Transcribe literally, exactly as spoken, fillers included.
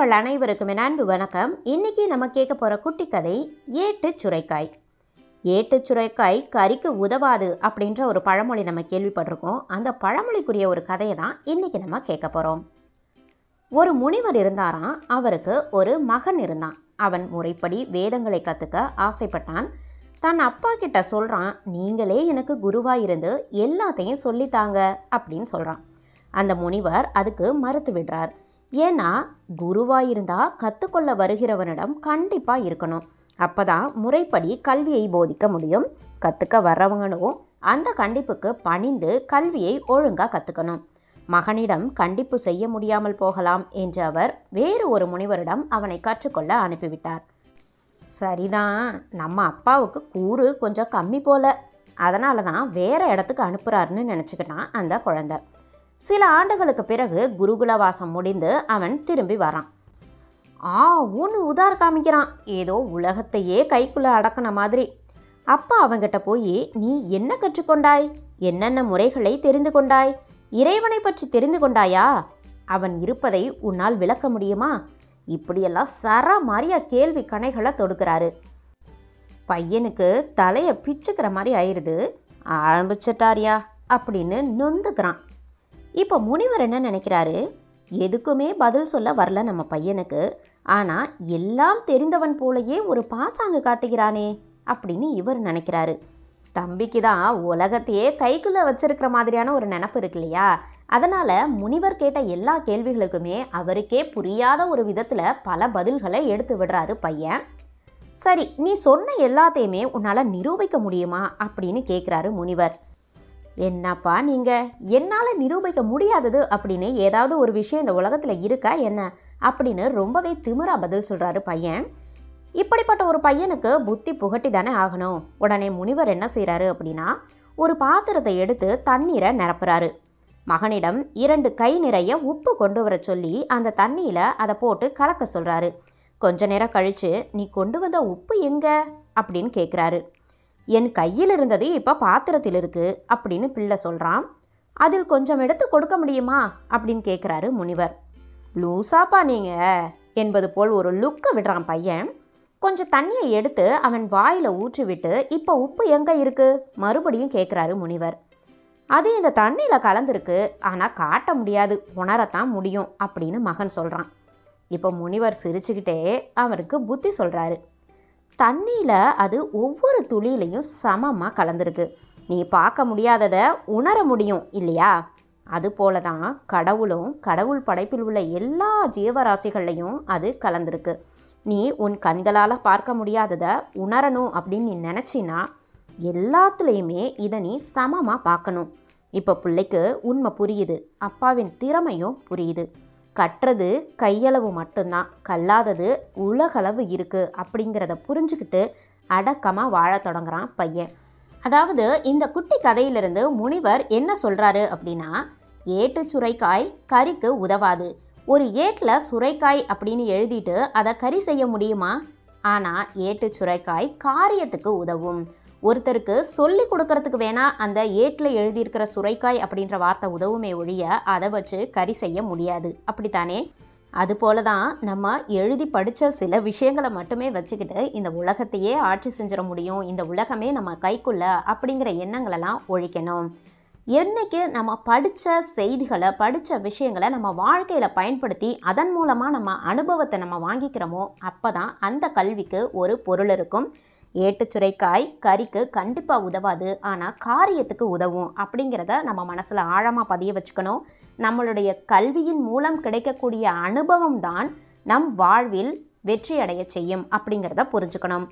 நண்பர்கள் அனைவருக்கும் என் அன்பு வணக்கம். இன்னைக்கு நம்ம கேட்க போற குட்டி கதை ஏட்டு சுரைக்காய். ஏட்டு சுரைக்காய் கறிக்கு உதவாது அப்படின்ற ஒரு பழமொழி நம்ம கேள்விப்பட்டிருக்கோம். அந்த பழமொழிக்குரிய ஒரு கதையை தான் இன்னைக்கு நம்ம கேட்க போறோம். ஒரு முனிவர் இருந்தாராம். அவருக்கு ஒரு மகன் இருந்தான். அவன் முறைப்படி வேதங்களை கத்துக்க ஆசைப்பட்டான். தன் அப்பா கிட்ட சொல்றான், நீங்களே எனக்கு குருவாயிருந்து எல்லாத்தையும் சொல்லித்தாங்க அப்படின்னு சொல்றான். அந்த முனிவர் அதுக்கு மறுத்து விடுறார். ஏன்னா குருவாயிருந்தா கற்றுக்கொள்ள வருகிறவனிடம் கண்டிப்பாக இருக்கணும். அப்போ தான் முறைப்படி கல்வியை போதிக்க முடியும். கற்றுக்க வர்றவங்களும் அந்த கண்டிப்புக்கு பணிந்து கல்வியை ஒழுங்காக கற்றுக்கணும். மகனிடம் கண்டிப்பு செய்ய முடியாமல் போகலாம் என்று அவர் வேறு ஒரு முனிவரிடம் அவனை கற்றுக்கொள்ள அனுப்பிவிட்டார். சரிதான், நம்ம அப்பாவுக்கு கூறு கொஞ்சம் கம்மி போல, அதனால தான் வேறு இடத்துக்கு அனுப்புகிறாருன்னு நினச்சிக்கிட்டான் அந்த குழந்தை. சில ஆண்டுகளுக்கு பிறகு குருகுலவாசம் முடிந்து அவன் திரும்பி வரான். ஆ ஊன்னு உதார் காமிக்கிறான், ஏதோ உலகத்தையே கைக்குள்ளே அடக்கின மாதிரி. அப்பா அவங்கிட்ட போய், நீ என்ன கற்றுக்கொண்டாய், என்னென்ன முறைகளை தெரிந்து கொண்டாய், இறைவனை பற்றி தெரிந்து கொண்டாயா, அவன் இருப்பதை உன்னால் விளக்க முடியுமா, இப்படியெல்லாம் சரா மாறிய கேள்வி கணைகளை தொடுக்கிறாரு. பையனுக்கு தலையை பிச்சுக்கிற மாதிரி ஆயிடுது. ஆரம்பிச்சிட்டாரியா அப்படின்னு நொந்துக்கிறான். இப்போ முனிவர் என்ன நினைக்கிறாரு, எதுக்குமே பதில் சொல்ல வரல நம்ம பையனுக்கு, ஆனால் எல்லாம் தெரிந்தவன் போலயே ஒரு பாசாங்கு காட்டுகிறானே அப்படின்னு இவர் நினைக்கிறாரு. தம்பிக்கு தான் உலகத்தையே கைக்குள்ளே வச்சிருக்கிற மாதிரியான ஒரு நினப்பு இருக்கு இல்லையா, அதனால் முனிவர் கேட்ட எல்லா கேள்விகளுக்குமே அவருக்கே புரியாத ஒரு விதத்தில் பல பதில்களை எடுத்து விடுறாரு பையன். சரி, நீ சொன்ன எல்லாத்தையுமே உன்னால் நிரூபிக்க முடியுமா அப்படின்னு கேட்குறாரு முனிவர். என்னப்பா நீங்கள், என்னால் நிரூபிக்க முடியாதது அப்படின்னு ஏதாவது ஒரு விஷயம் இந்த உலகத்தில் இருக்கா என்ன அப்படின்னு ரொம்பவே திமிரா பதில் சொல்கிறாரு பையன். இப்படிப்பட்ட ஒரு பையனுக்கு புத்தி புகட்டி தானே ஆகணும். உடனே முனிவர் என்ன செய்கிறாரு அப்படின்னா, ஒரு பாத்திரத்தை எடுத்து தண்ணீரை நிரப்புறாரு. மகனிடம் இரண்டு கை நிறைய உப்பு கொண்டு வர சொல்லி அந்த தண்ணியில் அதை போட்டு கலக்க சொல்கிறாரு. கொஞ்ச நேரம் கழித்து, நீ கொண்டு வந்த உப்பு எங்க அப்படின்னு கேட்குறாரு. என் கையில் இருந்தது இப்போ பாத்திரத்தில் இருக்குது அப்படின்னு பிள்ளை சொல்கிறான். அதில் கொஞ்சம் எடுத்து கொடுக்க முடியுமா அப்படின்னு கேட்குறாரு முனிவர். லூசாப்பா நீங்கள் என்பது போல் ஒரு லுக்கை விடுறான் பையன். கொஞ்சம் தண்ணியை எடுத்து அவன் வாயில் ஊற்றி விட்டு, இப்போ உப்பு எங்கே இருக்குது மறுபடியும் கேட்குறாரு முனிவர். அது இந்த தண்ணியில் கலந்துருக்கு, ஆனால் காட்ட முடியாது, உணரத்தான் முடியும் அப்படின்னு மகன் சொல்கிறான். இப்போ முனிவர் சிரிச்சுக்கிட்டே அவருக்கு புத்தி சொல்கிறாரு. தண்ணியில் அது ஒவ்வொரு துளியிலையும் சமமாக கலந்துருக்கு, நீ பார்க்க முடியாததை உணர முடியும் இல்லையா, அதுபோல தான் கடவுளும் கடவுள் படைப்பில் உள்ள எல்லா ஜீவராசிகள்லையும் அது கலந்துருக்கு. நீ உன் கண்களால் பார்க்க முடியாததை உணரணும் அப்படின்னு நீ நினச்சின்னா எல்லாத்துலேயுமே இதை நீ சமமாக பார்க்கணும். இப்போ பிள்ளைக்கு உண்மை புரியுது, அப்பாவின் திறமையும் புரியுது. கற்றது கையளவு மட்டும்தான், கல்லாதது உலகளவு இருக்குது அப்படிங்கிறத புரிஞ்சுக்கிட்டு அடக்கமாக வாழ தொடங்குறான் பையன். அதாவது இந்த குட்டி கதையிலிருந்து முனிவர் என்ன சொல்கிறாரு அப்படின்னா, ஏட்டு சுரைக்காய் கறிக்கு உதவாது. ஒரு ஏட்டில் சுரைக்காய் அப்படின்னு எழுதிட்டு அதை கறி செய்ய முடியுமா? ஆனால் ஏட்டு சுரைக்காய் காரியத்துக்கு உதவும். ஒருத்தருக்கு சொல்லி கொடுக்கறதுக்கு வேணா அந்த ஏட்டில் எழுதியிருக்கிற சுரைக்காய் அப்படின்ற வார்த்தை உதவுமே ஒழிய அதை வச்சு கறி செய்ய முடியாது, அப்படித்தானே? அதுபோல தான் நம்ம எழுதி படித்த சில விஷயங்களை மட்டுமே வச்சுக்கிட்டு இந்த உலகத்தையே ஆட்சி செஞ்சிட முடியும், இந்த உலகமே நம்ம கைக்குள்ள அப்படிங்கிற எண்ணங்களெல்லாம் ஒழிக்கணும். என்னைக்கு நம்ம படித்த செய்திகளை படித்த விஷயங்களை நம்ம வாழ்க்கையில் பயன்படுத்தி அதன் மூலமாக நம்ம அனுபவத்தை நம்ம வாங்கிக்கிறோமோ அப்போ தான் அந்த கல்விக்கு ஒரு பொருள் இருக்கும். ஏட்டு சுரைக்காய் கறிக்கு கண்டிப்பாக உதவாது, ஆனால் காரியத்துக்கு உதவும் அப்படிங்கிறத நம்ம மனசில் ஆழமாக பதிய வச்சுக்கணும். நம்மளுடைய கல்வியின் மூலம் கிடைக்கக்கூடிய அனுபவம் தான் நம் வாழ்வில் வெற்றி அடைய செய்யும் அப்படிங்கிறத புரிஞ்சுக்கணும்.